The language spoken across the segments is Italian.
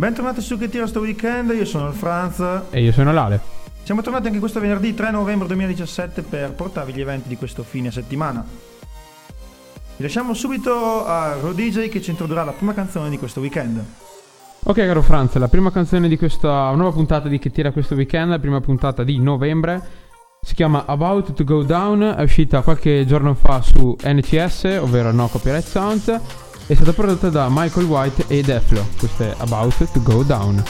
Bentornati su Che Tira Sto Weekend, io sono il Franz. E io sono l'Ale. Siamo tornati anche questo venerdì 3 novembre 2017 per portarvi gli eventi di questo fine settimana. Vi lasciamo subito a RoDj che ci introdurrà la prima canzone di questo weekend. Ok caro Franz, la prima canzone di questa nuova puntata di Che Tira questo weekend, la prima puntata di novembre, si chiama About to Go Down, è uscita qualche giorno fa su NCS, ovvero No Copyright Sound. È stata prodotta da Michael White e Deflo. Questo è About to Go Down.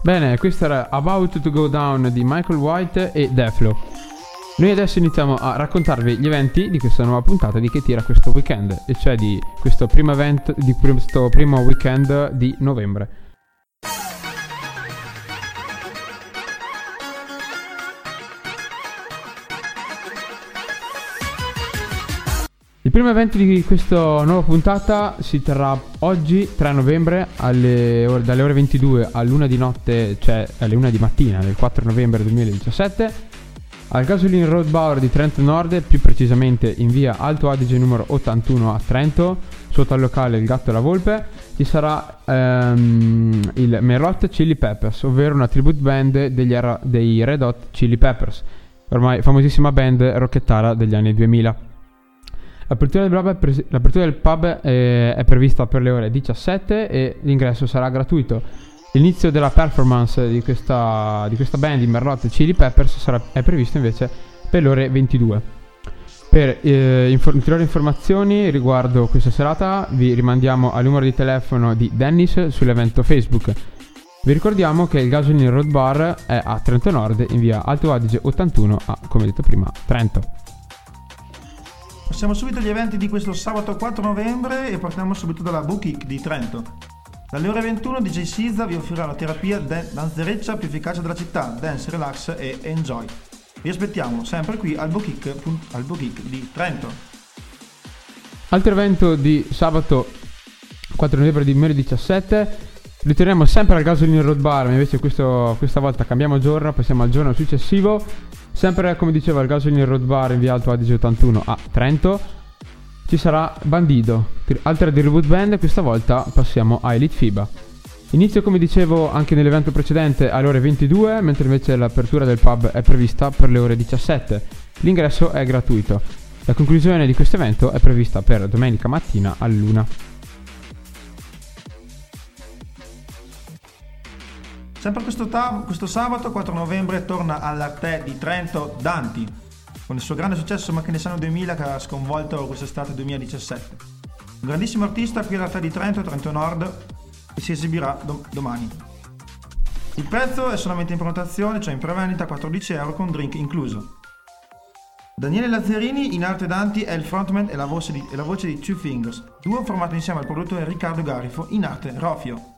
Bene, questa era About to Go Down di Michael White e Deflo. Noi adesso iniziamo a raccontarvi gli eventi di questa nuova puntata di Che Tira questo weekend, e cioè di questo primo evento di questo primo weekend di novembre. Il primo evento di questa nuova puntata si terrà oggi 3 novembre dalle ore 22 all'1 di notte, cioè alle 1 di mattina del 4 novembre 2017 al Gasoline Road Bower di Trento Nord, più precisamente in via Alto Adige numero 81 a Trento, sotto al locale Il Gatto e la Volpe. Ci sarà il Red Hot Chili Peppers, ovvero una tribute band dei Red Hot Chili Peppers, ormai famosissima band rockettara degli anni 2000. L'apertura del pub è prevista per le ore 17 e l'ingresso sarà gratuito. L'inizio della performance di questa band di Merlot Chili Peppers è previsto invece per le ore 22. Per ulteriori informazioni riguardo questa serata vi rimandiamo al numero di telefono di Dennis sull'evento Facebook. Vi ricordiamo che il Gasoline Road Bar è a Trento Nord in via Alto Adige 81 a, come detto prima, Trento. Passiamo subito agli eventi di questo sabato 4 novembre e partiamo subito dalla Bookeek di Trento. Dalle ore 21 DJ Siza vi offrirà la terapia danzereccia più efficace della città, Dance, Relax e Enjoy. Vi aspettiamo sempre qui al Bookeek di Trento. Altro evento di sabato 4 novembre di 2017 Ritorniamo sempre al Gasoline Road Bar, ma invece questa volta cambiamo giorno, passiamo al giorno successivo. Sempre come dicevo al Gasoline Road Bar in via Alto Adige 81 a Trento. Ci sarà Bandido, altra di Reboot Band, questa volta passiamo a Elite FIBA. Inizio come dicevo anche nell'evento precedente alle ore 22, mentre invece l'apertura del pub è prevista per le ore 17. L'ingresso è gratuito. La conclusione di questo evento è prevista per domenica mattina all'1. Sempre questo sabato 4 novembre torna all'Arte di Trento Danti, con il suo grande successo Ma Che Ne Sanno 2000, che ha sconvolto quest'estate 2017. Un grandissimo artista qui all'Arte di Trento, Trento Nord, e si esibirà domani. Il prezzo è solamente in prenotazione, cioè in prevendita, €14 con drink incluso. Daniele Lazzerini, in arte Danti, è il frontman e la voce di Two Fingers, duo formato insieme al produttore Riccardo Garifo, in arte Rofio.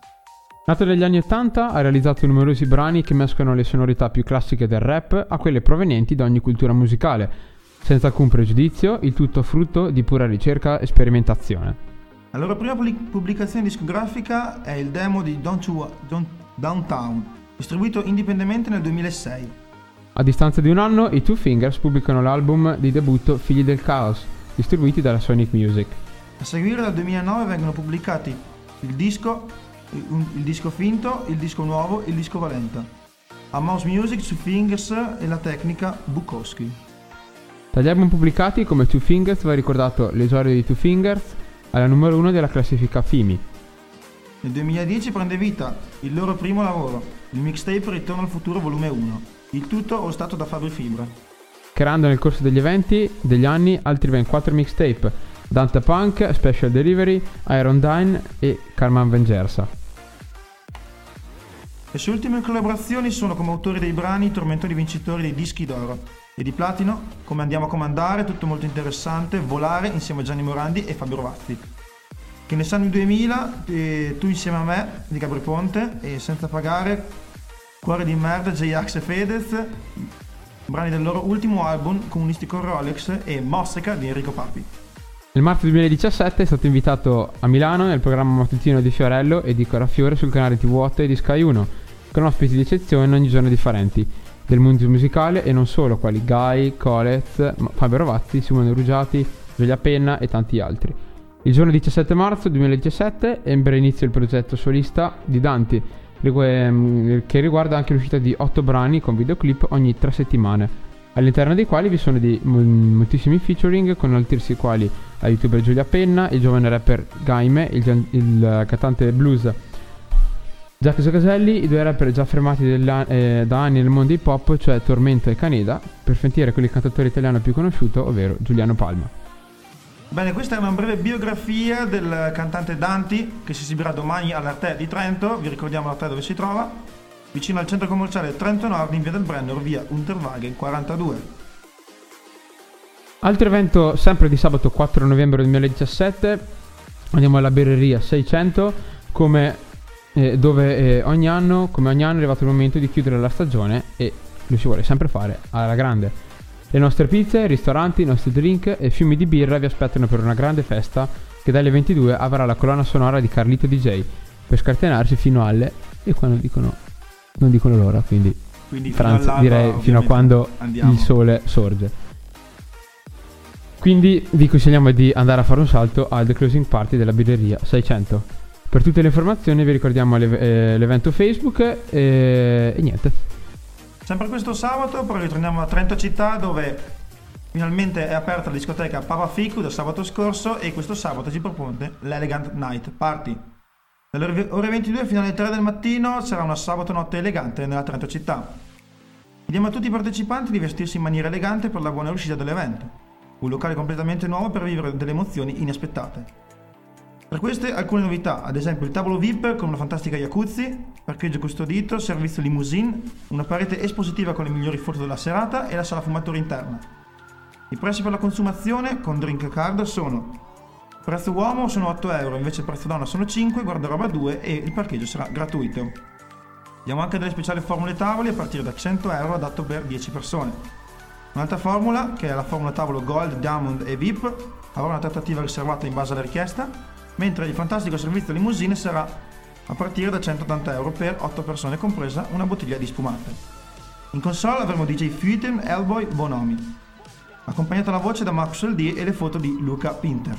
Nato negli anni 80, ha realizzato numerosi brani che mescolano le sonorità più classiche del rap a quelle provenienti da ogni cultura musicale, senza alcun pregiudizio, il tutto frutto di pura ricerca e sperimentazione. La loro prima pubblicazione discografica è il demo di Don't You Walk, Don't Downtown, distribuito indipendentemente nel 2006. A distanza di un anno, i Two Fingers pubblicano l'album di debutto Figli del Caos, distribuiti dalla Sonic Music. A seguire dal 2009 vengono pubblicati il disco finto, il disco nuovo e il disco Valenta. A Mouse Music, Two Fingers e la tecnica Bukowski. Tra gli album pubblicati come Two Fingers va ricordato l'esordio di Two Fingers alla numero 1 della classifica Fimi. Nel 2010 prende vita il loro primo lavoro, il mixtape Ritorno al futuro volume 1, il tutto ostato da Fabri Fibra. Creando nel corso degli eventi, degli anni, altri ben 4 mixtape: Dante Punk, Special Delivery, Iron Dine e Carman Vengersa. Le sue ultime collaborazioni sono come autori dei brani tormentoni vincitori dei dischi d'oro e di platino, come Andiamo a comandare, Tutto molto interessante, Volare insieme a Gianni Morandi e Fabio Rovazzi, Che ne sanno 2000, Tu insieme a me di Gabri Ponte e Senza pagare, Cuore di merda, J-Ax e Fedez, brani del loro ultimo album Comunistico Rolex, e Mosseca di Enrico Papi. Nel marzo 2017 è stato invitato a Milano nel programma mattutino di Fiorello e di Corafiore sul canale TV8 e di Sky 1, con ospiti di eccezione ogni giorno differenti del mondo musicale e non solo, quali Guy, Colez, Fabio Rovazzi, Simone Ruggiati, Giulia Penna e tanti altri. Il giorno 17 marzo 2017 ebbe inizio il progetto solista di Danti, che riguarda anche l'uscita di 8 brani con videoclip ogni 3 settimane, all'interno dei quali vi sono di moltissimi featuring con altri quali la youtuber Giulia Penna, il giovane rapper Gaime, il cantante blues Giacomo Caselli, i 2 rapper già fermati da anni nel mondo hip hop, cioè Tormento e Caneda, per sentire con il cantatore italiano più conosciuto, ovvero Giuliano Palma. Bene, questa è una breve biografia del cantante Danti, che si esibirà domani all'Arte di Trento. Vi ricordiamo l'Arte dove si trova, vicino al centro commerciale Trento Nord in via del Brennero, via Unterwagen 42. Altro evento sempre di sabato 4 novembre 2017, andiamo alla Birreria 600, dove ogni anno è arrivato il momento di chiudere la stagione e lo si vuole sempre fare alla grande. Le nostre pizze, ristoranti, i nostri drink e fiumi di birra vi aspettano per una grande festa che dalle 22 avrà la colonna sonora di Carlito DJ, per scatenarsi fino alle... e quando dicono... non dicono l'ora, quindi Franz, direi fino a quando andiamo. Il sole sorge. Quindi vi consigliamo di andare a fare un salto al The Closing Party della Birreria 600. Per tutte le informazioni vi ricordiamo l'evento Facebook e niente. Sempre questo sabato però ritorniamo a Trento città, dove finalmente è aperta la discoteca Papa Ficu da sabato scorso, e questo sabato ci propone l'Elegant Night Party. Dalle ore 22 fino alle 3 del mattino sarà una sabato notte elegante nella Trento città. Chiediamo a tutti i partecipanti di vestirsi in maniera elegante per la buona uscita dell'evento, un locale completamente nuovo per vivere delle emozioni inaspettate. Tra queste alcune novità, ad esempio il tavolo VIP con una fantastica jacuzzi, parcheggio custodito, servizio limousine, una parete espositiva con le migliori foto della serata e la sala fumatori interna. I prezzi per la consumazione con drink card sono: prezzo uomo sono €8, invece il prezzo donna sono €5, guardaroba €2 e il parcheggio sarà gratuito. Abbiamo anche delle speciali formule tavoli a partire da €100 adatto per 10 persone. Un'altra formula, che è la formula tavolo Gold, Diamond e VIP, avrà una trattativa riservata in base alla richiesta, mentre il fantastico servizio limousine sarà a partire da €180 per 8 persone compresa una bottiglia di spumante. In console avremo DJ Fuitin, Hellboy, Bonomi, accompagnata la voce da Marcus LD e le foto di Luca Pinter.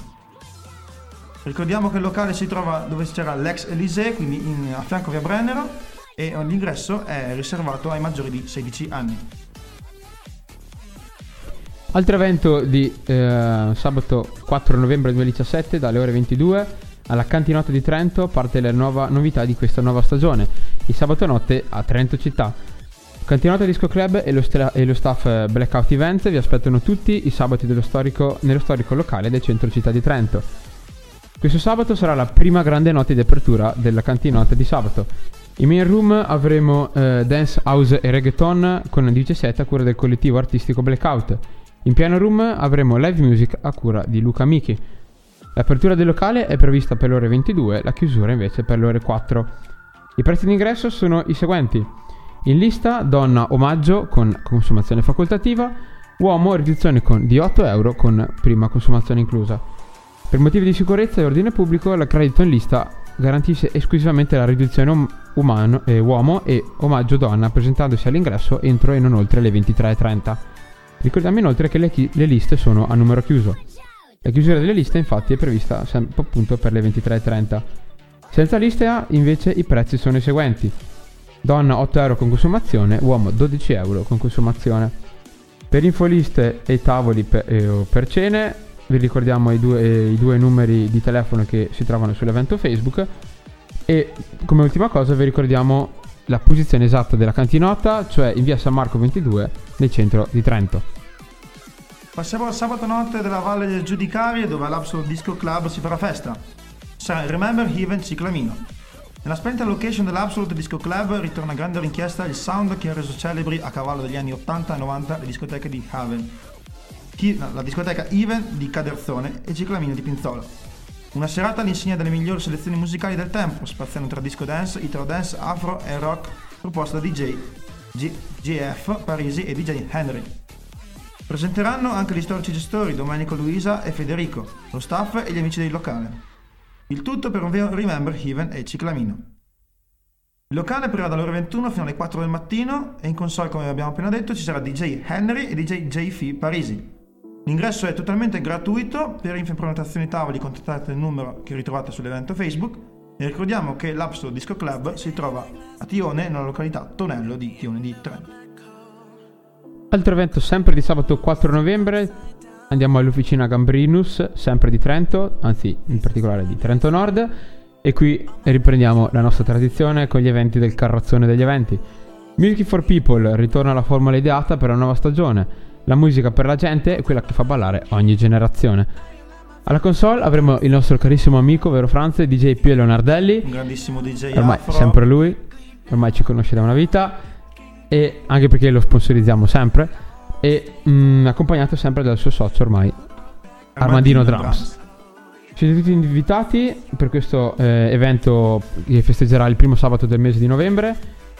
Ricordiamo che il locale si trova dove c'era l'ex Elysée, quindi a fianco via Brennero, e l'ingresso è riservato ai maggiori di 16 anni. Altro evento di sabato 4 novembre 2017 dalle ore 22 alla Cantinota di Trento parte la nuova novità di questa nuova stagione, il sabato notte a Trento città. Cantinota Disco Club e lo staff Blackout Event vi aspettano tutti i sabati nello storico locale del centro città di Trento. Questo sabato sarà la prima grande notte di apertura della Cantinota di sabato. In main room avremo dance, house e reggaeton con un DJ set a cura del collettivo artistico Blackout. In piano room avremo live music a cura di Luca Michi. L'apertura del locale è prevista per le ore 22, la chiusura invece per le ore 4. I prezzi d'ingresso sono i seguenti. In lista donna omaggio con consumazione facoltativa, uomo riduzione di €8 con prima consumazione inclusa. Per motivi di sicurezza e ordine pubblico l'accredito in lista garantisce esclusivamente la riduzione uomo e omaggio donna presentandosi all'ingresso entro e non oltre le 23.30. Ricordiamo inoltre che le liste sono a numero chiuso. La chiusura delle liste infatti è prevista appunto per le 23.30. Senza lista invece i prezzi sono i seguenti. Donna €8 con consumazione, uomo €12 con consumazione. Per infoliste e tavoli per cene vi ricordiamo i due numeri di telefono che si trovano sull'evento Facebook. E come ultima cosa vi ricordiamo la posizione esatta della cantinota, cioè in via San Marco 22 nel centro di Trento. Passiamo al sabato notte della Valle del Giudicarie, dove all'Absolu Disco Club si farà festa. Sarà il Remember Heaven Ciclamino. Nella spenta location dell'Absolute Disco Club ritorna a grande rinchiesta il sound che ha reso celebri a cavallo degli anni 80 e 90 le discoteche di Haven, la discoteca Even di Caderzone e Ciclamino di Pinzola. Una serata all'insegna delle migliori selezioni musicali del tempo, spaziando tra disco dance, italo dance, afro e rock, proposta da DJ GF Parisi e DJ Henry. Presenteranno anche gli storici gestori Domenico, Luisa e Federico, lo staff e gli amici del locale. Il tutto per un vero Remember Heaven e Ciclamino. Il locale aprirà dalle ore 21 fino alle 4 del mattino e in console, come abbiamo appena detto, ci sarà DJ Henry e DJ JF Parisi. L'ingresso è totalmente gratuito, per info e prenotazioni tavoli contattate il numero che ritrovate sull'evento Facebook e ricordiamo che l'Absolu Disco Club si trova a Tione nella località Tonello di Tione di Trento. Altro evento sempre di sabato 4 novembre. Andiamo all'Officina Gambrinus, sempre di Trento, anzi in particolare di Trento Nord, e qui riprendiamo la nostra tradizione con gli eventi del carrozzone degli eventi. Music for People ritorna alla formula ideata per la nuova stagione. La musica per la gente è quella che fa ballare ogni generazione. Alla console avremo il nostro carissimo amico, vero Franz, DJ Pio Leonardelli. Un grandissimo DJ ormai afro. Sempre lui, ormai ci conosce da una vita, e anche perché lo sponsorizziamo sempre. E accompagnato sempre dal suo socio ormai Armandino Drums. Siete tutti invitati per questo evento che festeggerà il primo sabato del mese di novembre.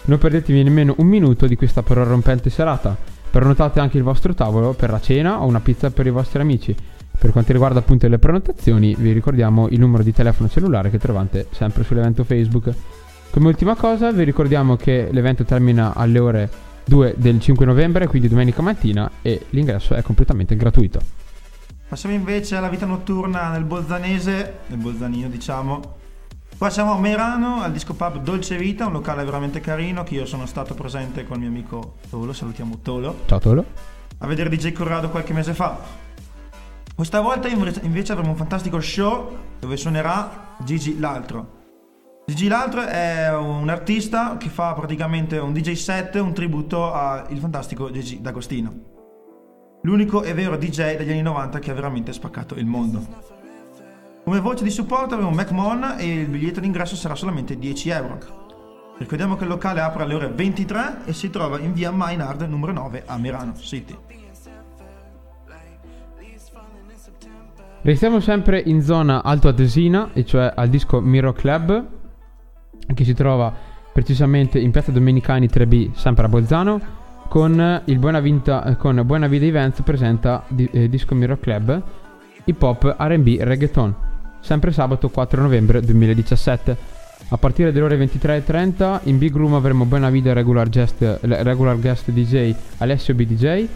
Non perdetevi nemmeno un minuto di questa prorompente serata. Prenotate anche il vostro tavolo per la cena o una pizza per i vostri amici. Per quanto riguarda appunto le prenotazioni, vi ricordiamo il numero di telefono cellulare che trovate sempre sull'evento Facebook. Come ultima cosa vi ricordiamo che l'evento termina alle ore 2 del 5 novembre, quindi domenica mattina, e l'ingresso è completamente gratuito. Passiamo invece alla vita notturna nel Bolzanese, nel Bolzanino diciamo. Qua siamo a Merano, al disco pub Dolce Vita, un locale veramente carino che io sono stato presente con il mio amico Tolo, salutiamo Tolo. Ciao Tolo. A vedere DJ Corrado qualche mese fa. Questa volta invece avremo un fantastico show dove suonerà Gigi L'Altro. Gigi L'Altro è un artista che fa praticamente un DJ set, un tributo al fantastico Gigi D'Agostino, l'unico e vero DJ degli anni 90 che ha veramente spaccato il mondo. Come voce di supporto avremo Mac Mon e il biglietto d'ingresso sarà solamente €10. Ricordiamo che il locale apre alle ore 23 e si trova in via Maynard numero 9 a Merano City. Restiamo sempre in zona Alto Adesina, e cioè al disco Miro Club, che si trova precisamente in piazza Domenicani 3B, sempre a Bolzano, con il Buonavita Events presenta Disco Mirror Club, hip hop, R&B, reggaeton, sempre sabato 4 novembre 2017. A partire dalle ore 23:30 in Big Room avremo Benavida, regular guest DJ Alessio BDJ,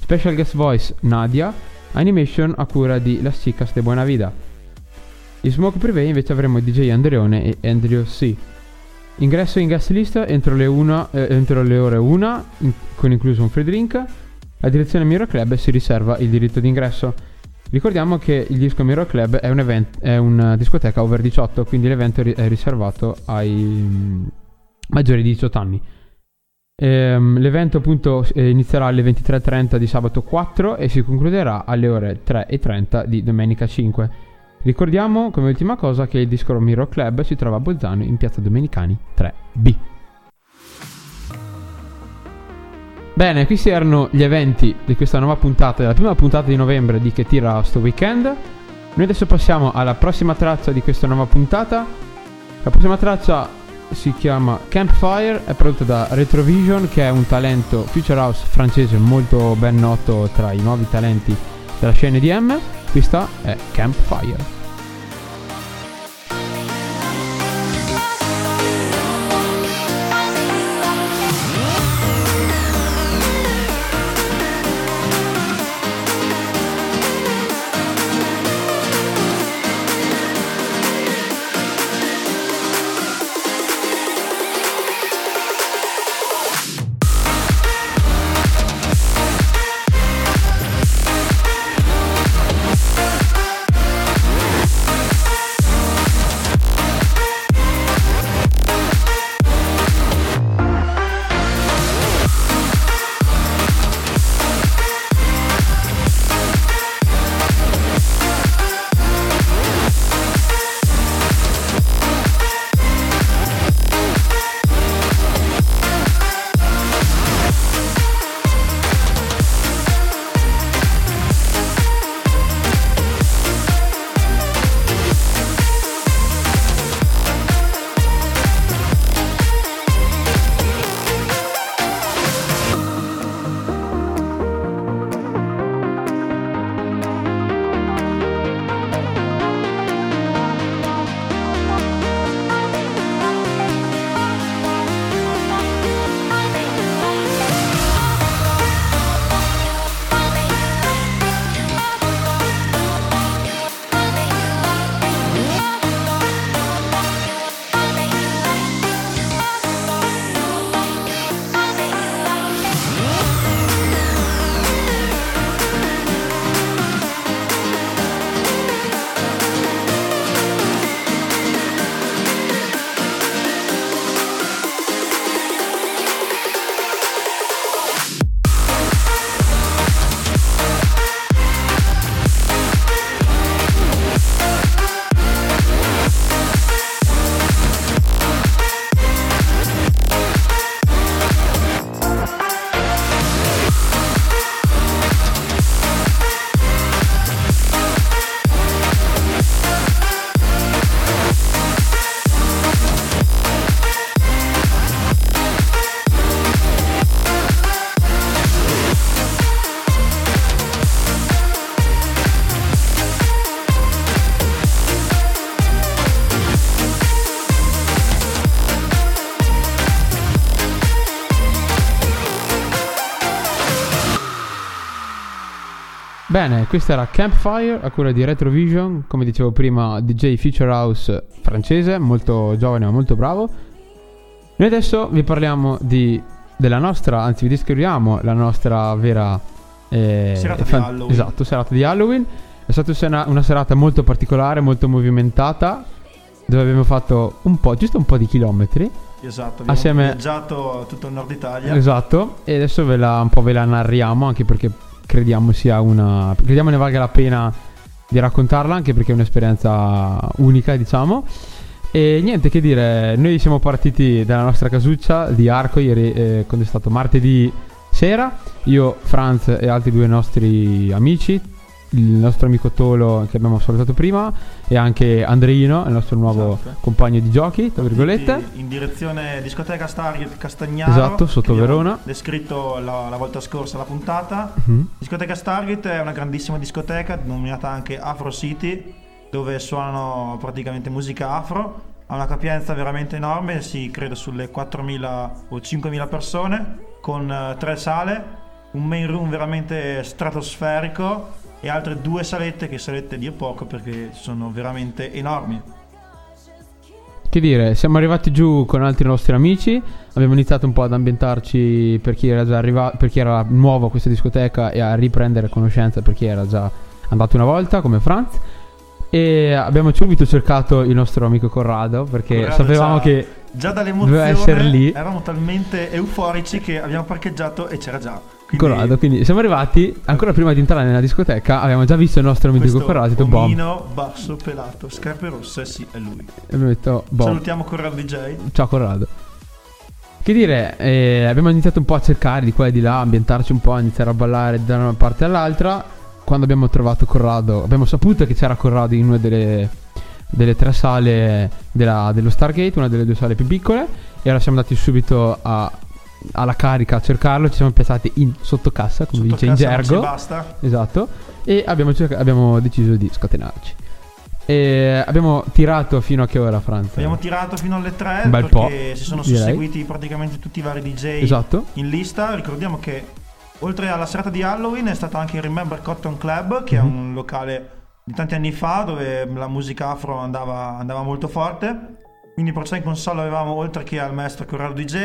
special guest voice Nadia, animation a cura di Las Chicas de Buenavida. In Smoke Privé invece avremo DJ Andreone e Andrew C. Ingresso in guest list entro le ore 1 con incluso un free drink. La direzione Miro Club si riserva il diritto d'ingresso. Ricordiamo che il disco Mirror Club è una discoteca over 18, quindi l'evento è riservato ai maggiori di 18 anni. L'evento appunto inizierà alle 23:30 di sabato 4 e si concluderà alle ore 3:30 di domenica 5. Ricordiamo come ultima cosa che il disco Mirror Club si trova a Bolzano in piazza Domenicani 3B. Bene, questi erano gli eventi di questa nuova puntata, della prima puntata di novembre di Che Tira Sto Weekend. Noi adesso passiamo alla prossima traccia di questa nuova puntata. La prossima traccia si chiama Campfire, è prodotta da Retrovision, che è un talento future house francese molto ben noto tra i nuovi talenti della scena EDM. Questa è Campfire. Bene, questa era Campfire a cura di Retrovision, come dicevo prima, DJ Future House francese, molto giovane ma molto bravo. Noi adesso vi parliamo vi descriviamo la nostra vera serata di Halloween. Esatto, serata di Halloween. È stata una serata molto particolare, molto movimentata, dove abbiamo fatto giusto un po' di chilometri. Esatto, abbiamo viaggiato tutto il nord Italia. Esatto, e adesso ve la narriamo, anche perché crediamo ne valga la pena di raccontarla, anche perché è un'esperienza unica, diciamo. E niente che dire, noi siamo partiti dalla nostra casuccia di Arco ieri, quando è stato martedì sera. Io, Franz e altri due nostri amici, il nostro amico Tolo che abbiamo salutato prima e anche Andreino, il nostro nuovo compagno di giochi, tra virgolette, in direzione discoteca Stargate Castagnaro. Esatto, sotto Verona. Descritto la volta scorsa la puntata. Discoteca Stargate è una grandissima discoteca denominata anche Afro City, dove suonano praticamente musica afro. ha una capienza veramente enorme, si credo sulle 4.000 o 5.000 persone, con 3 sale, un main room veramente stratosferico e altre 2 salette, che salette dir poco perché sono veramente enormi. Che dire, siamo arrivati giù con altri nostri amici, abbiamo iniziato un po' ad ambientarci per chi era già arrivato, per chi era nuovo a questa discoteca, e a riprendere conoscenza per chi era già andato una volta come Franz. E abbiamo subito cercato il nostro amico Corrado, perché Corrado sapevamo che già doveva essere lì. Eravamo talmente euforici che abbiamo parcheggiato e c'era già. Corrado, quindi siamo arrivati ancora prima di entrare nella discoteca, abbiamo già visto il nostro mitico Corrado, detto Bob. Omino, basso, pelato, scarpe rosse, sì, è lui. E abbiamo detto Bob. Salutiamo Corrado DJ. Ciao Corrado. Che dire, abbiamo iniziato un po' a cercare di qua e di là, ambientarci un po', a iniziare a ballare da una parte all'altra. Quando abbiamo trovato Corrado, abbiamo saputo che c'era Corrado in una delle 3 sale dello Stargate, una delle 2 sale più piccole, e allora siamo andati subito alla carica a cercarlo, ci siamo piazzati in sottocassa, come dice in gergo, basta. Esatto, e abbiamo deciso di scatenarci. E abbiamo tirato fino a che ora, Franz? Abbiamo tirato fino alle 3, un bel perché po', si sono susseguiti praticamente tutti i vari DJ, esatto, in lista. Ricordiamo che oltre alla serata di Halloween è stato anche il Remember Cotton Club, che è un locale di tanti anni fa dove la musica afro andava molto forte. Quindi per sé in console avevamo, oltre che al maestro Corrado DJ,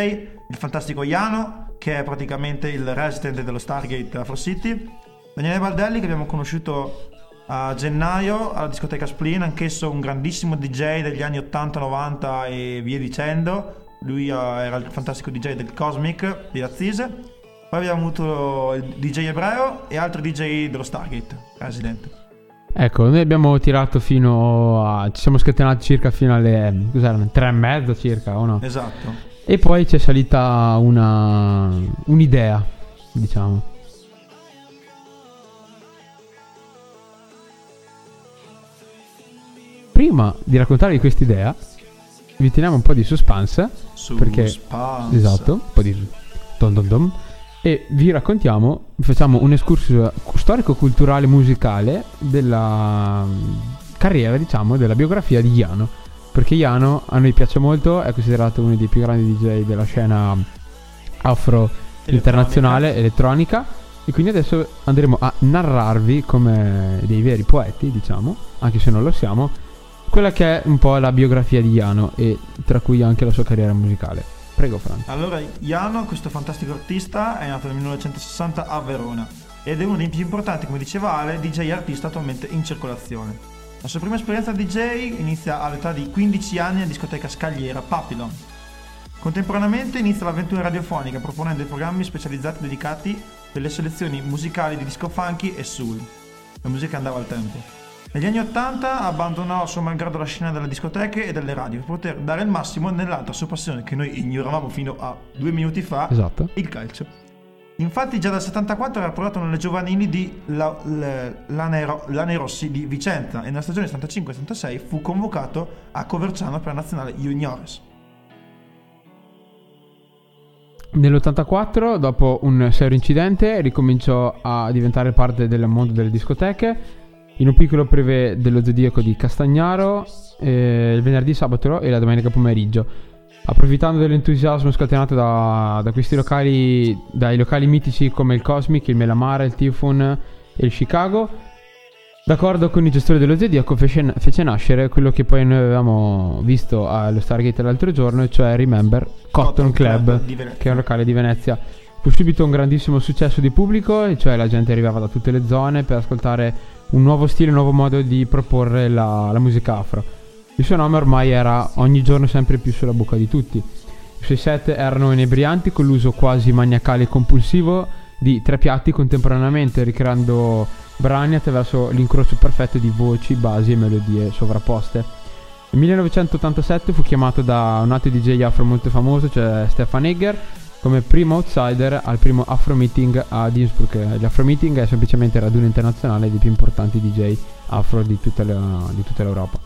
il fantastico Iano, che è praticamente il resident dello Stargate Afro City, Daniele Baldelli, che abbiamo conosciuto a gennaio alla discoteca Splin, anch'esso un grandissimo DJ degli anni 80-90 e via dicendo. Lui era il fantastico DJ del Cosmic di Lazzise. Poi abbiamo avuto il DJ Ebreo e altri DJ dello Stargate Resident. Ecco, noi abbiamo tirato ci siamo scatenati circa fino alle 3:30 circa, o no? Esatto. E poi c'è salita un'idea, diciamo. Prima di raccontarvi quest'idea, vi teniamo un po' di suspense. Perché, esatto, un po' di dom dom dom. E facciamo un escursus storico-culturale musicale della carriera, diciamo, della biografia di Iano. Perché Iano a noi piace molto, è considerato uno dei più grandi DJ della scena afro internazionale elettronica. E quindi adesso andremo a narrarvi, come dei veri poeti, diciamo, anche se non lo siamo, quella che è un po' la biografia di Iano, e tra cui anche la sua carriera musicale. Prego, Fran. Allora, Iano, questo fantastico artista, è nato nel 1960 a Verona ed è uno dei più importanti, come diceva Ale, DJ artista attualmente in circolazione. La sua prima esperienza DJ inizia all'età di 15 anni alla discoteca Scagliera Papillon. Contemporaneamente inizia l'avventura radiofonica proponendo i programmi specializzati dedicati delle selezioni musicali di disco funky e soul. La musica andava al tempo. Negli anni 80 abbandonò a suo malgrado la scena delle discoteche e delle radio per poter dare il massimo nell'altra sua passione, che noi ignoravamo fino a 2 minuti fa, esatto, il calcio. Infatti già dal 74 era provato nelle giovanili di Lanerossi di Vicenza, e nella stagione 75-76 fu convocato a Coverciano per la nazionale juniores. Nell'84, dopo un serio incidente, ricominciò a diventare parte del mondo delle discoteche in un piccolo privé dello Zodiaco di Castagnaro, il venerdì, sabato e la domenica pomeriggio, approfittando dell'entusiasmo scatenato da questi locali, dai locali mitici come il Cosmic, il Melamara, il Typhoon e il Chicago. D'accordo con i gestori dello Zodiaco fece nascere quello che poi noi avevamo visto allo Stargate l'altro giorno, cioè Remember Cotton Club, che è un locale di Venezia. Fu subito un grandissimo successo di pubblico, e cioè la gente arrivava da tutte le zone per ascoltare un nuovo stile, un nuovo modo di proporre la musica afro. Il suo nome ormai era ogni giorno sempre più sulla bocca di tutti. I suoi set erano inebrianti, con l'uso quasi maniacale e compulsivo di 3 piatti contemporaneamente, ricreando brani attraverso l'incrocio perfetto di voci, basi e melodie sovrapposte. Nel 1987 fu chiamato da un altro DJ afro molto famoso, cioè Stefan Egger, come primo outsider al primo Afro Meeting ad Innsbruck. L'Afro Meeting è semplicemente il raduno internazionale dei più importanti DJ afro di tutta l'Europa.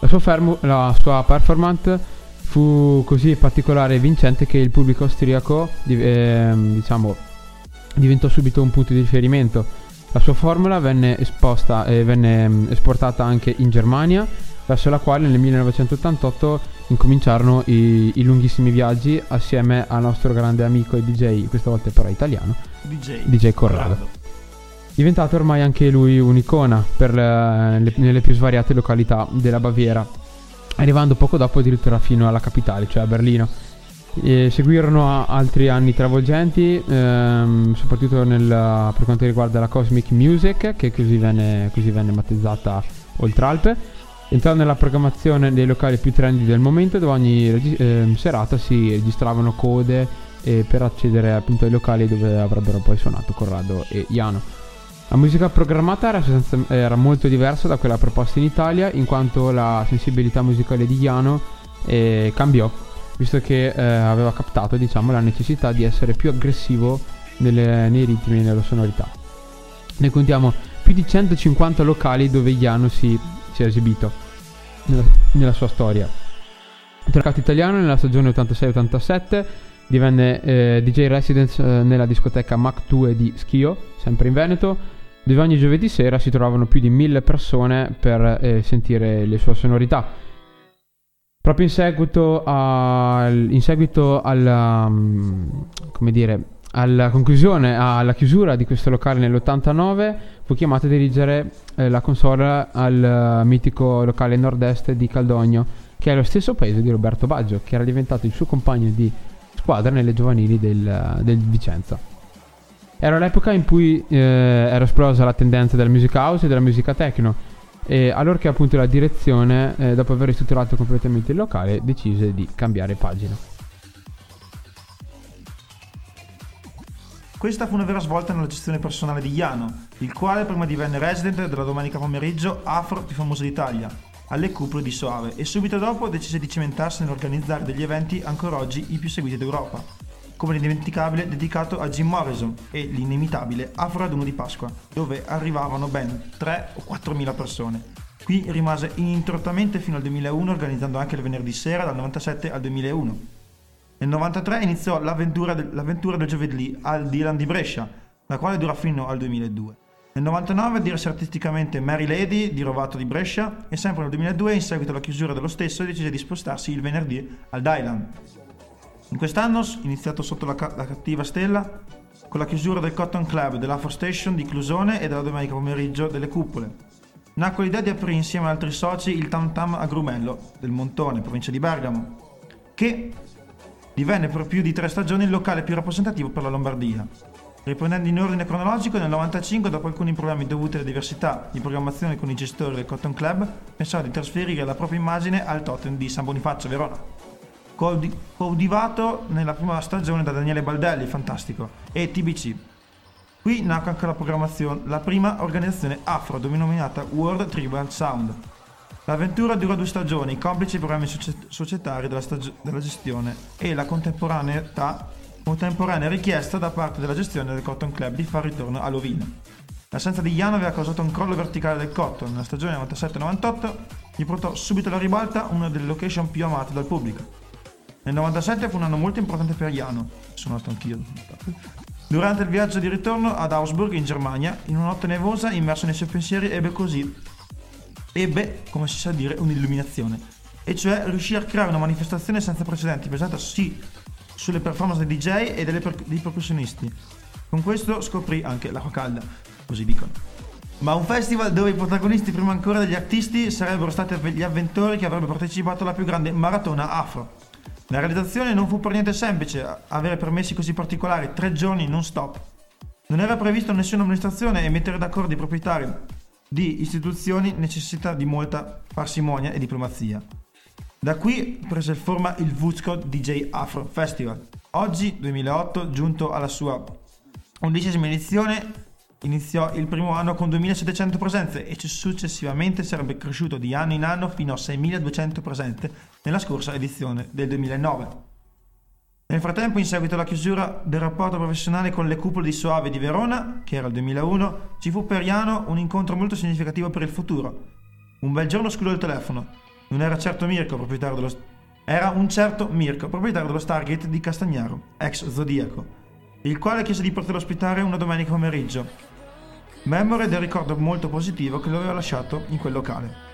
La sua performance fu così particolare e vincente che il pubblico austriaco diventò subito un punto di riferimento. La sua formula venne esportata anche in Germania, verso la quale nel 1988 incominciarono i lunghissimi viaggi assieme al nostro grande amico e DJ, questa volta però italiano, DJ Corrado. Diventato ormai anche lui un'icona per nelle più svariate località della Baviera, arrivando poco dopo addirittura fino alla capitale, cioè a Berlino. E seguirono altri anni travolgenti, soprattutto per quanto riguarda la Cosmic Music, che così venne battezzata oltre Alpe, entrando nella programmazione dei locali più trendy del momento, dove ogni serata si registravano code per accedere appunto ai locali dove avrebbero poi suonato Corrado e Iano. La musica programmata era molto diversa da quella proposta in Italia, in quanto la sensibilità musicale di Iano cambiò, visto che aveva captato, diciamo, la necessità di essere più aggressivo nei ritmi e nella sonorità. Ne contiamo più di 150 locali dove Iano si è esibito nella sua storia. Il mercato italiano nella stagione 86-87 divenne DJ Residence nella discoteca Mac 2 di Schio, sempre in Veneto, dove ogni giovedì sera si trovavano più di 1000 persone per sentire le sue sonorità. Proprio alla chiusura di questo locale nell'89, fu chiamato a dirigere la console al mitico locale nord-est di Caldogno, che è lo stesso paese di Roberto Baggio, che era diventato il suo compagno di squadra nelle giovanili del Vicenza. Era l'epoca in cui era esplosa la tendenza della music house e della musica techno, e allorché appunto la direzione, dopo aver ristrutturato completamente il locale, decise di cambiare pagina. Questa fu una vera svolta nella gestione personale di Iano, il quale prima divenne resident della domenica pomeriggio afro più famoso d'Italia, alle Cupro di Soave, e subito dopo decise di cimentarsi nell'organizzare degli eventi ancora oggi i più seguiti d'Europa, come l'indimenticabile dedicato a Jim Morrison e l'inimitabile Afro Raduno di Pasqua, dove arrivavano ben 3 o 4.000 persone. Qui rimase ininterrottamente fino al 2001, organizzando anche il venerdì sera dal 97 al 2001. Nel 93 iniziò l'avventura del giovedì al Dylan di Brescia, la quale dura fino al 2002. Nel 99 diresse artisticamente Mary Lady di Rovato di Brescia, e sempre nel 2002, in seguito alla chiusura dello stesso, decise di spostarsi il venerdì al Dylan. In quest'anno, iniziato sotto la cattiva stella, con la chiusura del Cotton Club, dell'Afro Station di Clusone e della domenica pomeriggio delle Cupole, nacque l'idea di aprire insieme ad altri soci il Tam Tam a Grumello, del Montone, provincia di Bergamo, che divenne per più di 3 stagioni il locale più rappresentativo per la Lombardia. Riprendendo in ordine cronologico, nel 95, dopo alcuni problemi dovuti alla diversità di programmazione con i gestori del Cotton Club, pensò di trasferire la propria immagine al Totem di San Bonifacio, Verona, coadiuvato nella prima stagione da Daniele Baldelli, fantastico, e TBC. Qui nacque anche la prima organizzazione afro, denominata World Tribal Sound. L'avventura durò 2 stagioni, complici i problemi societari della gestione e la contemporanea richiesta da parte della gestione del Cotton Club di far ritorno all'ovino. L'assenza di Iano aveva causato un crollo verticale del Cotton. Nella stagione 97-98 gli portò subito alla ribalta una delle location più amate dal pubblico. Nel 97 fu un anno molto importante per Iano, sono nato anch'io. Durante il viaggio di ritorno ad Augsburg in Germania, in una notte nevosa, immerso nei suoi pensieri, ebbe, come si sa dire, un'illuminazione, e cioè riuscì a creare una manifestazione senza precedenti, basata sì sulle performance dei DJ e dei percussionisti. Con questo scoprì anche l'acqua calda, così dicono. Ma un festival dove i protagonisti, prima ancora degli artisti, sarebbero stati gli avventori che avrebbero partecipato alla più grande maratona afro. La realizzazione non fu per niente semplice, avere permessi così particolari, 3 giorni non stop. Non era previsto nessuna amministrazione e mettere d'accordo i proprietari di istituzioni necessita di molta parsimonia e diplomazia. Da qui prese forma il Woodstock DJ Afro Festival. Oggi, 2008, giunto alla sua 11ª edizione, iniziò il primo anno con 2.700 presenze e successivamente sarebbe cresciuto di anno in anno fino a 6.200 presenze nella scorsa edizione del 2009. Nel frattempo, in seguito alla chiusura del rapporto professionale con le Cupole di Soave di Verona, che era il 2001, ci fu per Iano un incontro molto significativo per il futuro. Un bel giorno squillò il telefono. Non era certo Mirko, proprietario Era un certo Mirko, proprietario dello Stargate di Castagnaro, ex Zodiaco, il quale chiese di poterlo ospitare una domenica pomeriggio, memore del ricordo molto positivo che lo aveva lasciato in quel locale.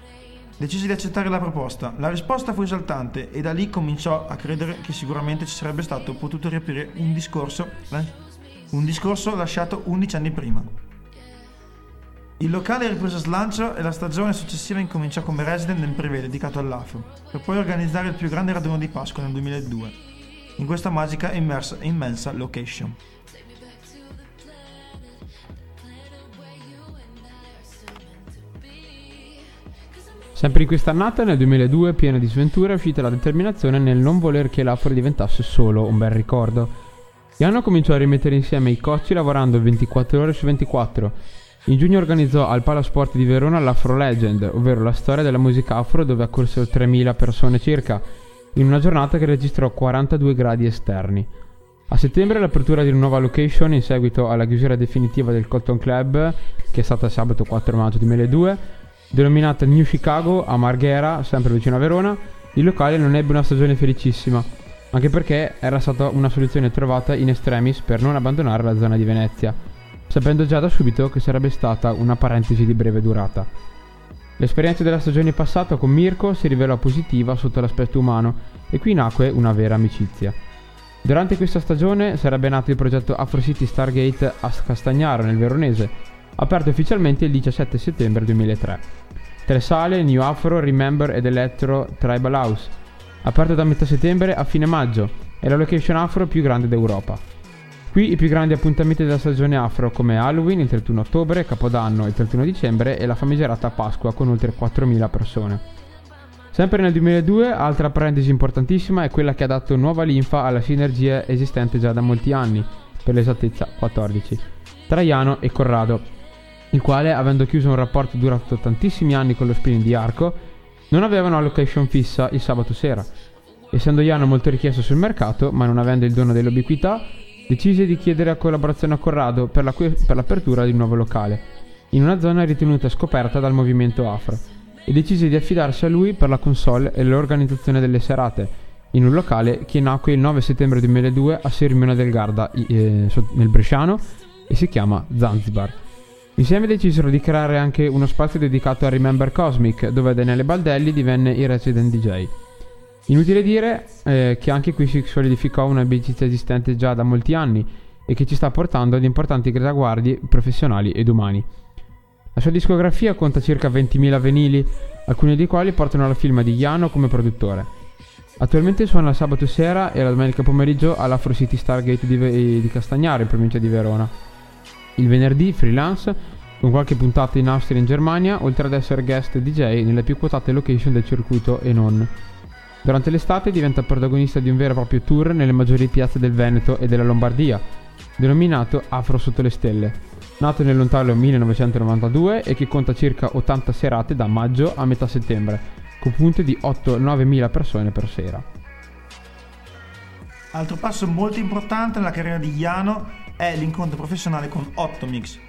Decisi di accettare la proposta. La risposta fu esaltante e da lì cominciò a credere che sicuramente ci sarebbe stato potuto riaprire un discorso lasciato 11 anni prima. Il locale riprese slancio e la stagione successiva incominciò come resident nel privé dedicato all'Afro, per poi organizzare il più grande raduno di Pasqua nel 2002, in questa magica e immensa location. Sempre in quest'annata, nel 2002, piena di sventura, è uscita la determinazione nel non voler che l'Afro diventasse solo un bel ricordo. Iano cominciò a rimettere insieme i cocci lavorando 24 ore su 24. In giugno organizzò al Palasport di Verona l'Afro Legend, ovvero la storia della musica afro dove accorsero 3.000 persone circa, in una giornata che registrò 42 gradi esterni. A settembre l'apertura di una nuova location in seguito alla chiusura definitiva del Cotton Club, che è stata sabato 4 maggio 2002, denominata New Chicago a Marghera, sempre vicino a Verona. Il locale non ebbe una stagione felicissima, anche perché era stata una soluzione trovata in extremis per non abbandonare la zona di Venezia, sapendo già da subito che sarebbe stata una parentesi di breve durata. L'esperienza della stagione passata con Mirko si rivelò positiva sotto l'aspetto umano e qui nacque una vera amicizia. Durante questa stagione sarebbe nato il progetto Afro City Stargate a Castagnaro, nel Veronese, aperto ufficialmente il 17 settembre 2003. 3 sale, New Afro, Remember ed Electro Tribal House, aperto da metà settembre a fine maggio, è la location afro più grande d'Europa. Qui i più grandi appuntamenti della stagione afro come Halloween il 31 ottobre, Capodanno il 31 dicembre e la famigerata Pasqua con oltre 4.000 persone. Sempre nel 2002, altra parentesi importantissima è quella che ha dato nuova linfa alla sinergia esistente già da molti anni, per l'esattezza 14, tra Iano e Corrado, il quale, avendo chiuso un rapporto durato tantissimi anni con lo Spin di Arco, non aveva una location fissa il sabato sera. Essendo Iano molto richiesto sul mercato, ma non avendo il dono dell'ubiquità, decise di chiedere la collaborazione a Corrado per l'apertura di un nuovo locale, in una zona ritenuta scoperta dal movimento afro, e decise di affidarsi a lui per la console e l'organizzazione delle serate, in un locale che nacque il 9 settembre 2002 a Sirmione del Garda, nel Bresciano, e si chiama Zanzibar. Insieme decisero di creare anche uno spazio dedicato a Remember Cosmic, dove Daniele Baldelli divenne il resident DJ. Inutile dire che anche qui si solidificò un'amicizia esistente già da molti anni e che ci sta portando ad importanti traguardi professionali ed umani. La sua discografia conta circa 20.000 vinili, alcuni dei quali portano alla firma di Iano come produttore. Attualmente suona il sabato sera e la domenica pomeriggio all'Afro City Stargate di Castagnaro, in provincia di Verona. Il venerdì freelance, con qualche puntata in Austria e in Germania, oltre ad essere guest DJ nelle più quotate location del circuito e non. Durante l'estate diventa protagonista di un vero e proprio tour nelle maggiori piazze del Veneto e della Lombardia, denominato Afro Sotto le Stelle, nato nel lontano 1992 e che conta circa 80 serate da maggio a metà settembre, con punte di 8-9 mila persone per sera. Altro passo molto importante nella carriera di Iano è l'incontro professionale con Ottomix,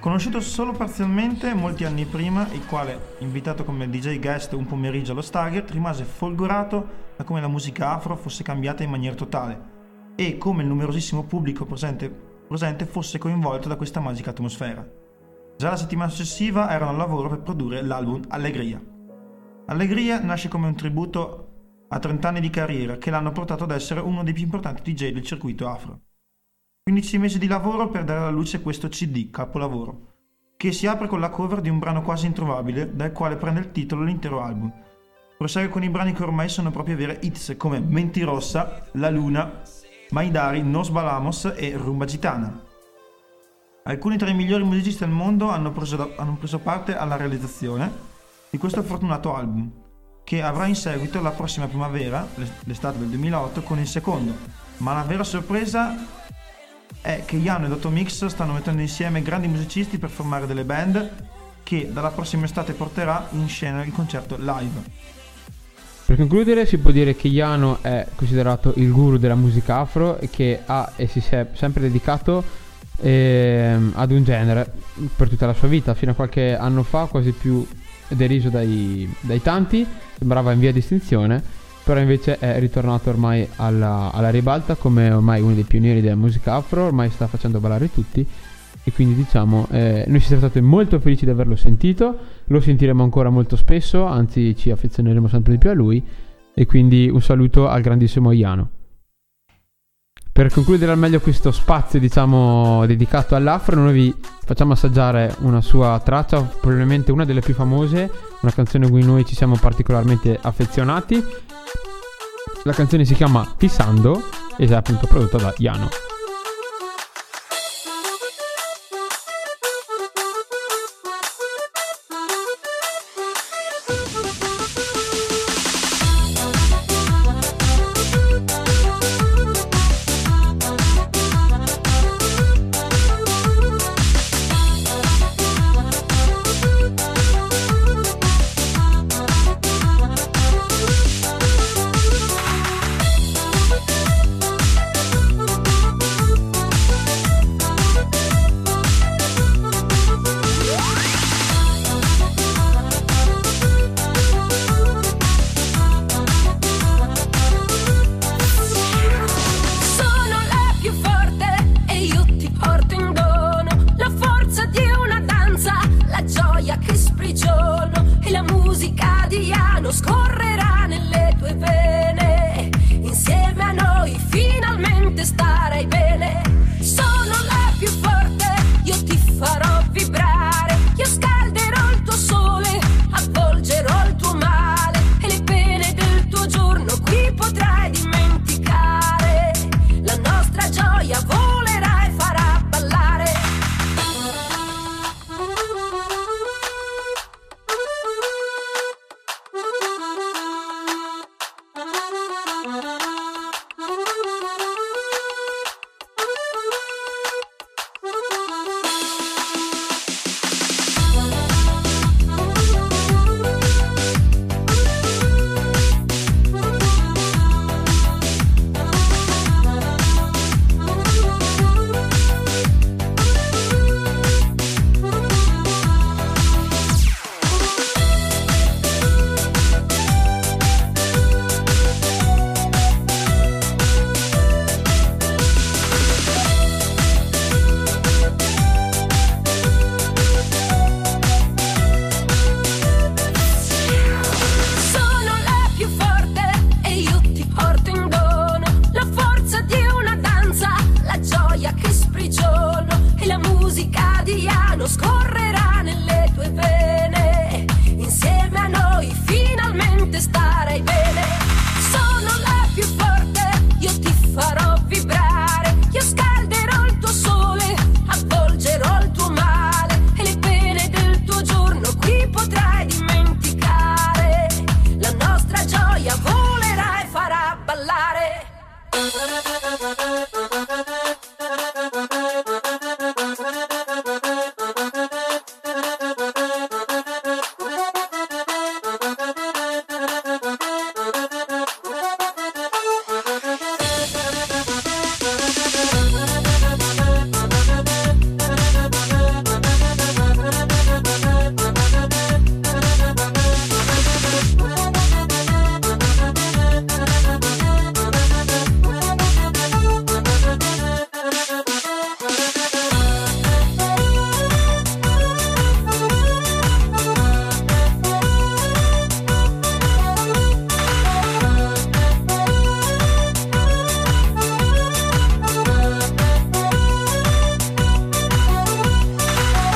conosciuto solo parzialmente molti anni prima, il quale, invitato come DJ guest un pomeriggio allo Stargate, rimase folgorato da come la musica afro fosse cambiata in maniera totale e come il numerosissimo pubblico presente fosse coinvolto da questa magica atmosfera. Già la settimana successiva erano al lavoro per produrre l'album Allegria. Allegria nasce come un tributo a 30 anni di carriera che l'hanno portato ad essere uno dei più importanti DJ del circuito afro. 15 mesi di lavoro per dare alla luce questo CD, capolavoro, che si apre con la cover di un brano quasi introvabile, dal quale prende il titolo l'intero album. Prosegue con i brani che ormai sono proprio vere hits come Mentirossa, La Luna, Maidari, Nos Balamos e Rumba Gitana. Alcuni tra i migliori musicisti al mondo hanno preso parte alla realizzazione di questo fortunato album, che avrà in seguito la prossima primavera, l'estate del 2008, con il secondo, ma la vera sorpresa è che Iano ed Ottomix stanno mettendo insieme grandi musicisti per formare delle band che dalla prossima estate porterà in scena il concerto live. Per concludere si può dire che Iano è considerato il guru della musica afro e che si è sempre dedicato ad un genere per tutta la sua vita. Fino a qualche anno fa quasi più deriso dai tanti, sembrava in via di estinzione, però invece è ritornato ormai alla ribalta come ormai uno dei pionieri della musica afro, ormai sta facendo ballare tutti e quindi diciamo noi siamo stati molto felici di averlo sentito, lo sentiremo ancora molto spesso, anzi ci affezioneremo sempre di più a lui, e quindi un saluto al grandissimo Iano. Per concludere al meglio questo spazio, diciamo, dedicato all'Afro, noi vi facciamo assaggiare una sua traccia, probabilmente una delle più famose, una canzone a cui noi ci siamo particolarmente affezionati. La canzone si chiama Pisando ed è appunto prodotta da Iano.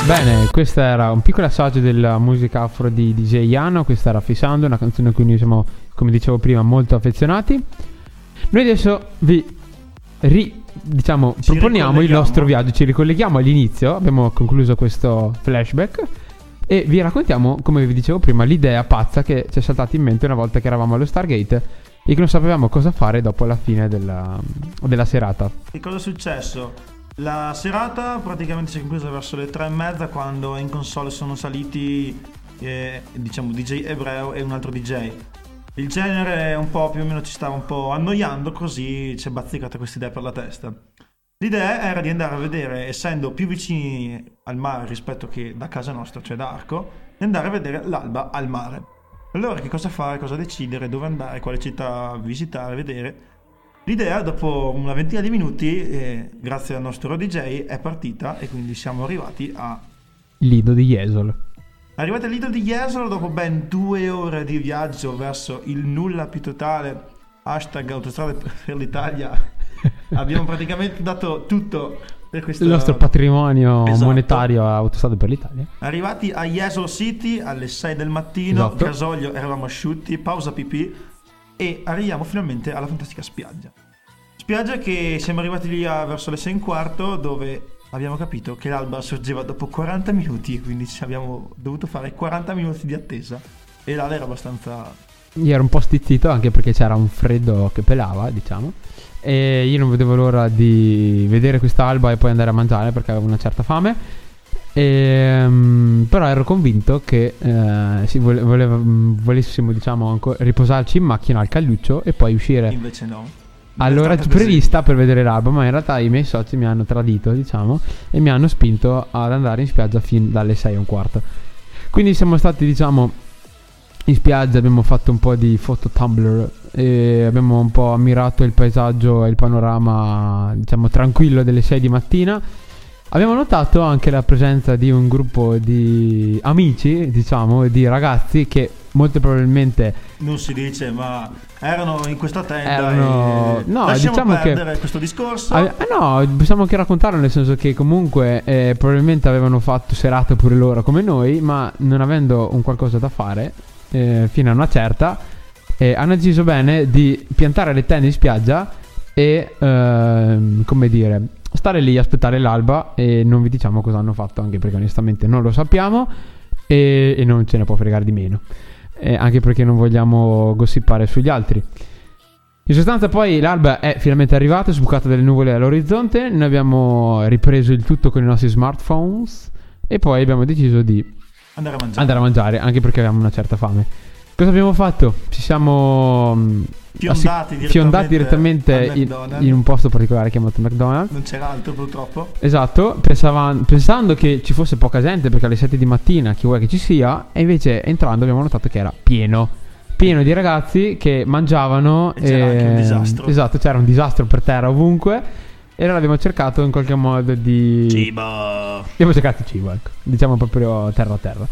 Bene, questo era un piccolo assaggio della musica afro di DJ Iano, questa era Fisando, una canzone a cui noi siamo, come dicevo prima, molto affezionati. Noi adesso vi proponiamo il nostro viaggio, ci ricolleghiamo all'inizio, abbiamo concluso questo flashback e vi raccontiamo, come vi dicevo prima, l'idea pazza che ci è saltata in mente una volta che eravamo allo Stargate e che non sapevamo cosa fare dopo la fine della serata. E cosa è successo? La serata praticamente si è conclusa verso le 3:30 quando in console sono saliti DJ Ebreo e un altro DJ. Il genere un po' più o meno ci stava un po' annoiando, così ci è bazzicata questa idea per la testa. L'idea era di andare a vedere, essendo più vicini al mare rispetto che da casa nostra, cioè da Arco, di andare a vedere l'alba al mare. Allora che cosa fare, cosa decidere, dove andare, quale città visitare, vedere. L'idea, dopo una ventina di minuti, grazie al nostro DJ, è partita e quindi siamo arrivati a Lido di Jesolo. Arrivati al Lido di Jesolo dopo ben 2 ore di viaggio verso il nulla più totale, hashtag autostrade per l'Italia. Abbiamo praticamente dato tutto per questo, il nostro patrimonio, esatto, monetario a Autostrade per l'Italia. Arrivati a Jesolo City alle 6 del mattino, esatto. Gasoglio, eravamo asciutti, pausa pipì e arriviamo finalmente alla fantastica spiaggia. Spiaggia che siamo arrivati lì verso le 6 e un quarto, dove abbiamo capito che l'alba sorgeva dopo 40 minuti, quindi ci abbiamo dovuto fare 40 minuti di attesa e l'ala era abbastanza... Io ero un po' stizzito anche perché c'era un freddo che pelava, diciamo, e io non vedevo l'ora di vedere quest'alba e poi andare a mangiare perché avevo una certa fame, e, però ero convinto che volessimo, diciamo, riposarci in macchina al Calluccio e poi uscire. Invece no. Allora prevista per vedere l'alba, ma in realtà i miei soci mi hanno tradito, diciamo, e mi hanno spinto ad andare in spiaggia fin dalle 6 e un quarto. Quindi siamo stati, diciamo, in spiaggia, abbiamo fatto un po' di foto Tumblr e abbiamo un po' ammirato il paesaggio e il panorama, diciamo, tranquillo delle 6 di mattina. Abbiamo notato anche la presenza di un gruppo di amici, diciamo, di ragazzi che molto probabilmente non si dice, ma erano in questa tenda. No, lasciamo, diciamo, perdere che questo discorso. No, possiamo anche raccontarlo, nel senso che comunque probabilmente avevano fatto serata pure loro come noi, ma non avendo un qualcosa da fare fino a una certa, hanno deciso bene di piantare le tende in spiaggia e come dire, stare lì, aspettare l'alba, e non vi diciamo cosa hanno fatto, anche perché onestamente non lo sappiamo e non ce ne può fregare di meno, anche perché non vogliamo gossipare sugli altri. In sostanza poi l'alba è finalmente arrivata, sbucata dalle nuvole all'orizzonte, noi abbiamo ripreso il tutto con i nostri smartphones e poi abbiamo deciso di andare a mangiare, anche perché avevamo una certa fame. Cosa abbiamo fatto? Ci siamo fiondati direttamente in un posto particolare chiamato McDonald's. Non c'era altro, purtroppo. Esatto, pensando che ci fosse poca gente, perché alle 7 di mattina chi vuoi che ci sia. E invece entrando abbiamo notato che era pieno di ragazzi che mangiavano, e c'era anche un disastro. Esatto, c'era un disastro per terra ovunque. E allora abbiamo cercato in qualche modo di... Abbiamo cercato cibo, ecco. Diciamo proprio terra a terra.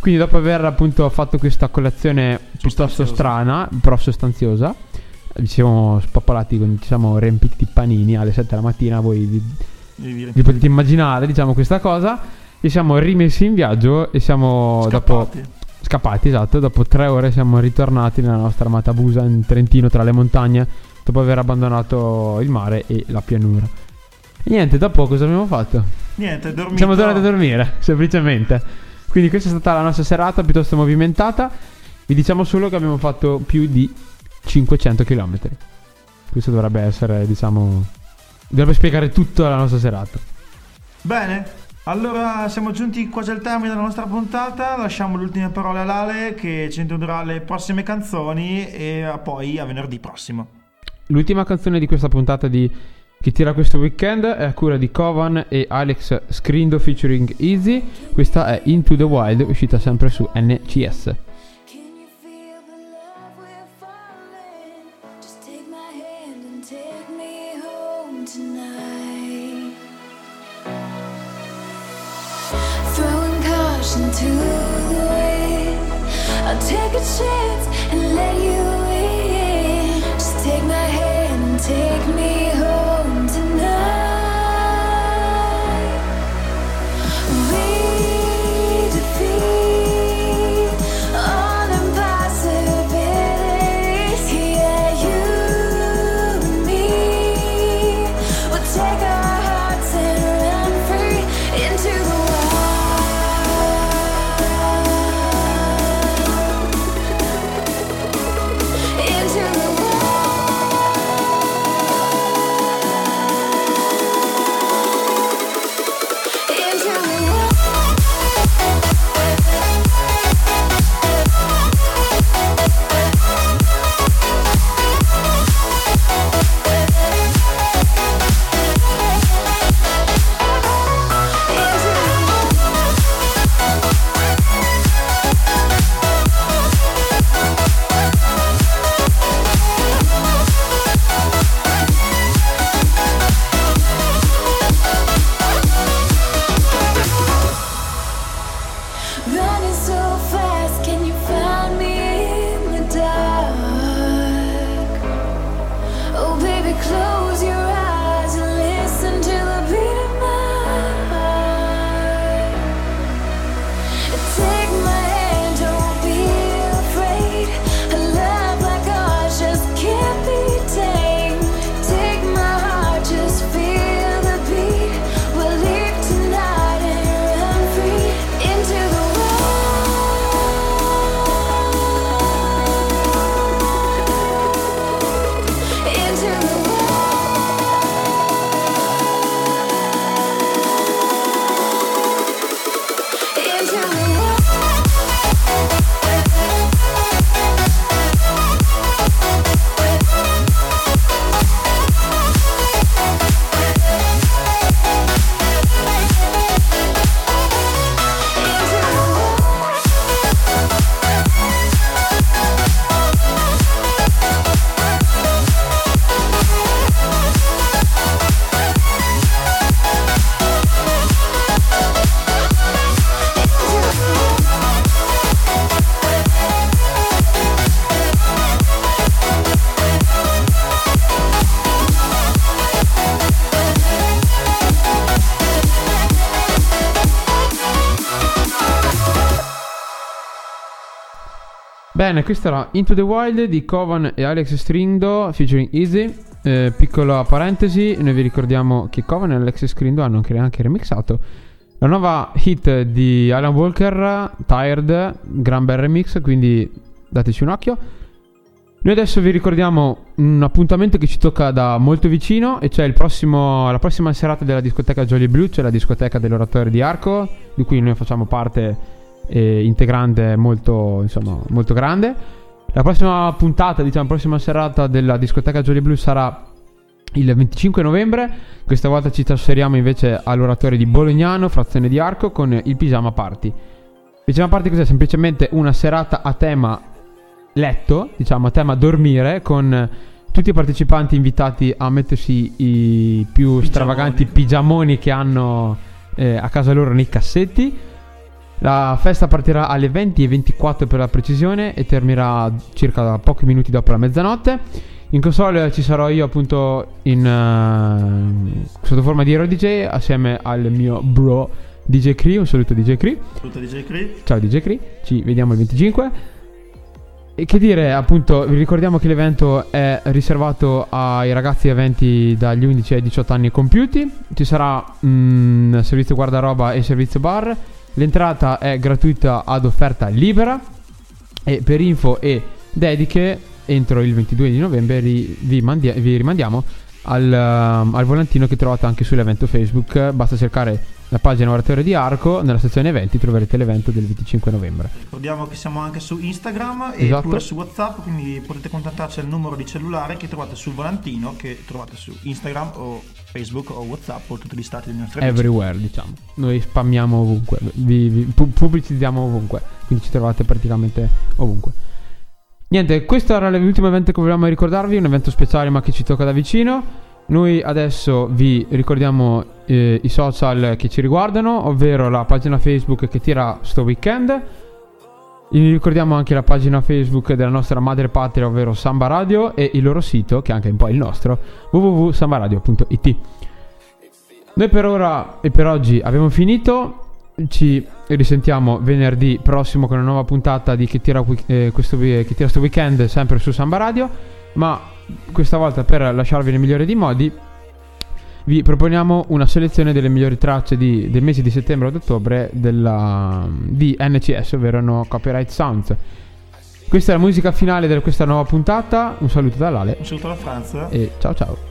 Quindi dopo aver appunto fatto questa colazione piuttosto strana, però sostanziosa, ci siamo spappolati, ci siamo riempiti di panini alle 7 della mattina. Voi vi potete immaginare, diciamo, questa cosa. E siamo rimessi in viaggio e siamo scappati, esatto. Dopo 3 ore siamo ritornati nella nostra amata Busa, in Trentino, tra le montagne, dopo aver abbandonato il mare e la pianura. E niente, dopo cosa abbiamo fatto? Niente, dormito. Siamo tornati a dormire, semplicemente. Quindi questa è stata la nostra serata piuttosto movimentata. Vi diciamo solo che abbiamo fatto più di 500 km. Questo dovrebbe essere, diciamo, dovrebbe spiegare tutta la nostra serata. Bene. Allora siamo giunti quasi al termine della nostra puntata, lasciamo le ultime parole a Lale che ci introdurrà le prossime canzoni e poi a venerdì prossimo. L'ultima canzone di questa puntata di Che Tira Questo Weekend è a cura di Kovan e Alex Scrindo featuring Easy. Questa è Into the Wild, uscita sempre su NCS. Take me home tonight. We defeat all impossibilities. Yeah, you and me will take our hearts and run free into the wild. Bene, questa era Into the Wild di Kovan e Alex Strindo featuring Easy. Piccola parentesi, noi vi ricordiamo che Kovan e Alex Strindo hanno anche remixato la nuova hit di Alan Walker, Tired, gran bel remix, quindi dateci un occhio. Noi adesso vi ricordiamo un appuntamento che ci tocca da molto vicino, e cioè la prossima serata della discoteca Jolly Blue, cioè la discoteca dell'oratorio di Arco, di cui noi facciamo parte integrante molto, insomma, molto grande. La prossima puntata, diciamo, la prossima serata della discoteca Jolly Blue sarà il 25 novembre. Questa volta ci trasferiamo invece all'oratorio di Bolognano, frazione di Arco, con il Pigiama Party. Pigiama Party cos'è? Semplicemente una serata a tema letto, diciamo a tema dormire, con tutti i partecipanti invitati a mettersi i più stravaganti pigiamoni che hanno a casa loro nei cassetti. La festa partirà alle 20:24 per la precisione e terminerà circa pochi minuti dopo la mezzanotte. In console ci sarò io, appunto, sotto forma di RoDj, assieme al mio bro DJ Cree. Un saluto DJ Cree. Saluto DJ Cree. Ciao DJ Cree, ci vediamo il 25. E che dire, appunto, vi ricordiamo che l'evento è riservato ai ragazzi aventi dagli 11 ai 18 anni compiuti. Ci sarà servizio guardaroba e servizio bar. L'entrata è gratuita ad offerta libera, e per info e dediche entro il 22 di novembre vi rimandiamo al volantino che trovate anche sull'evento Facebook. Basta cercare la pagina Oratorio di Arco, nella sezione eventi troverete l'evento del 25 novembre. Ricordiamo che siamo anche su Instagram e pure su WhatsApp, quindi potete contattarci al numero di cellulare che trovate sul volantino, che trovate su Instagram o Facebook o WhatsApp o tutti gli stati dei nostri everywhere amici. Diciamo, noi spammiamo ovunque, pubblicizziamo ovunque, quindi ci trovate praticamente ovunque. Niente, questo era l'ultimo evento che volevamo ricordarvi, un evento speciale ma che ci tocca da vicino. Noi adesso vi ricordiamo i social che ci riguardano, ovvero la pagina Facebook Che Tira Sto Weekend. Vi ricordiamo anche la pagina Facebook della nostra madre patria, ovvero Samba Radio, e il loro sito, che è anche un po' il nostro, www.sambaradio.it. Noi per ora e per oggi abbiamo finito. Ci risentiamo venerdì prossimo con una nuova puntata di Che Tira Sto Weekend, sempre su Samba Radio. Ma questa volta, per lasciarvi nel migliore dei modi, vi proponiamo una selezione delle migliori tracce dei mesi di settembre ad ottobre di NCS, ovvero No Copyright Sounds. Questa è la musica finale di questa nuova puntata. Un saluto da Lale. Un saluto da Franza. E ciao ciao.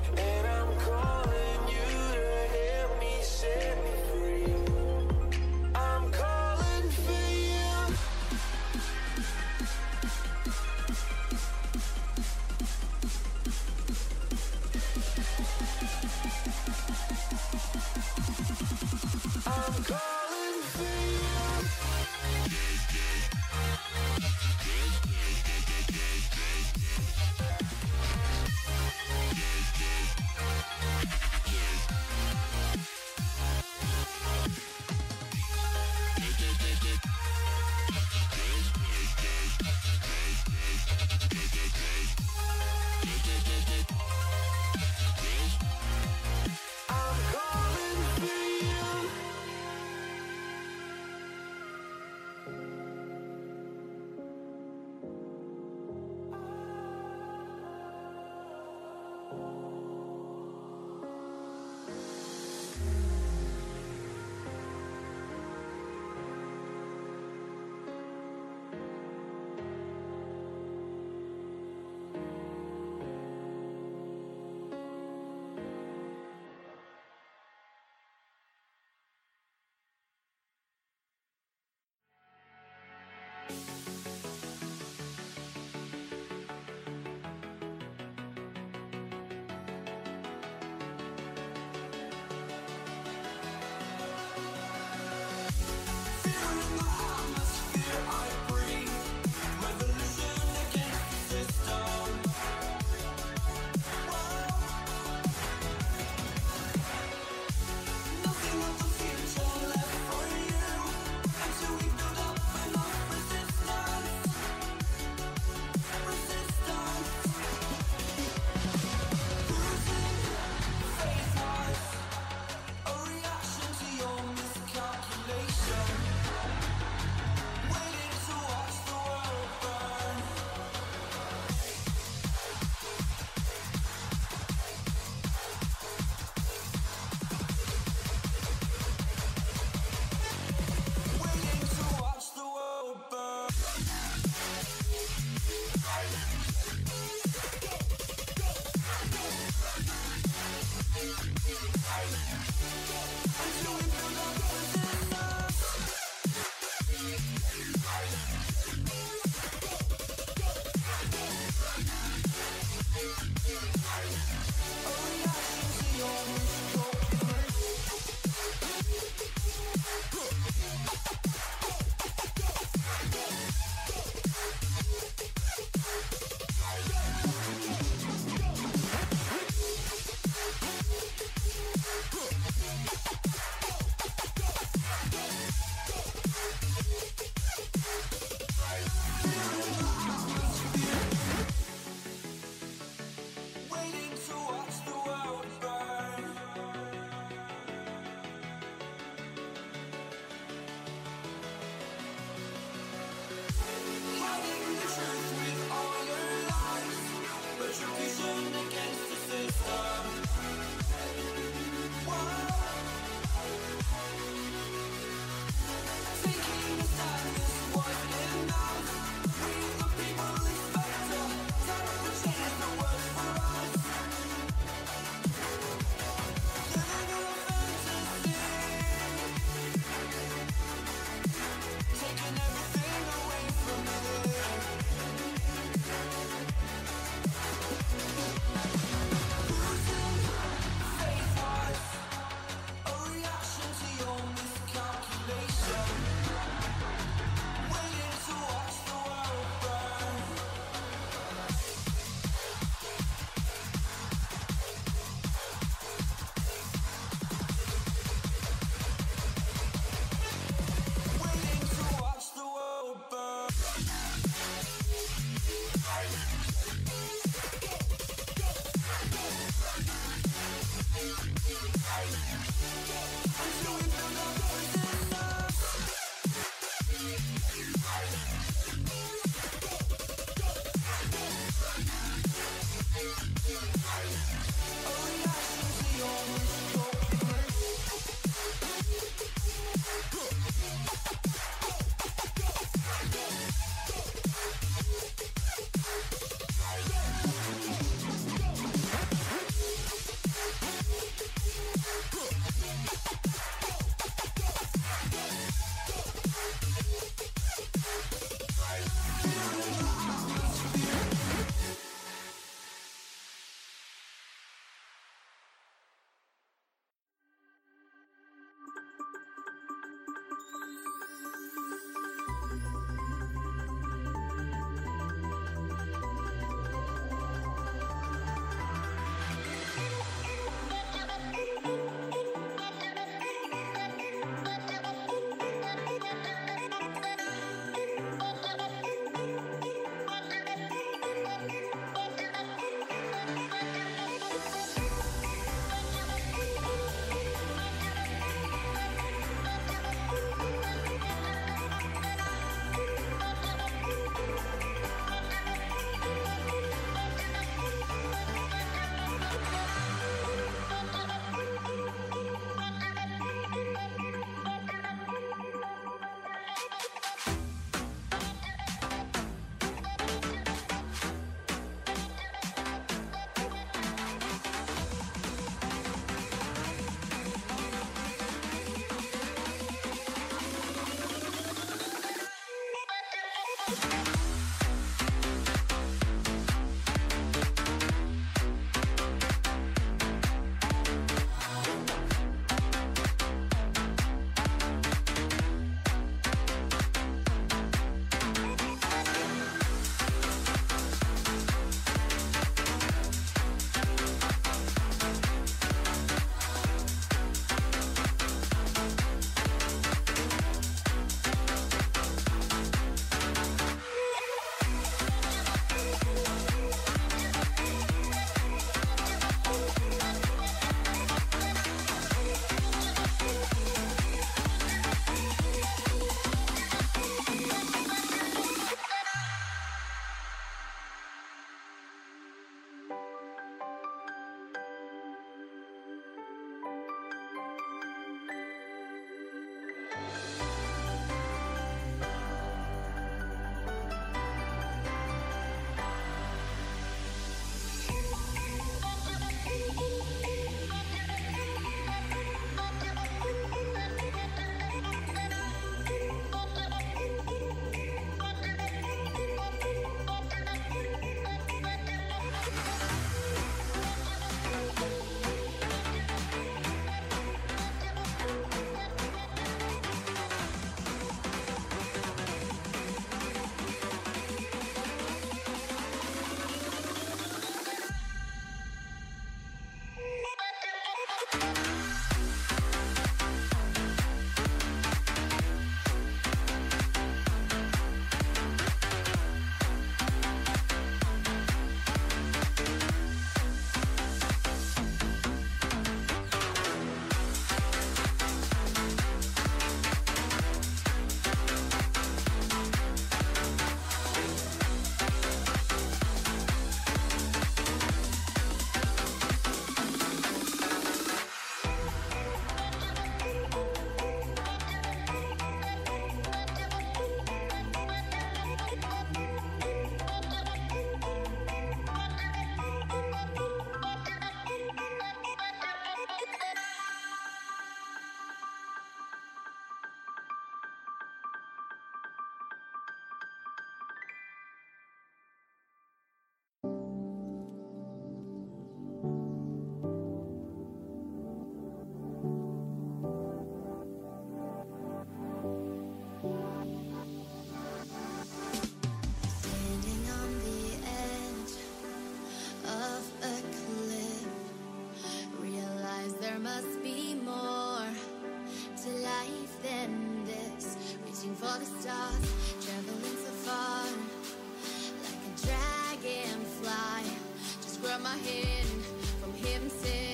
My hand from him.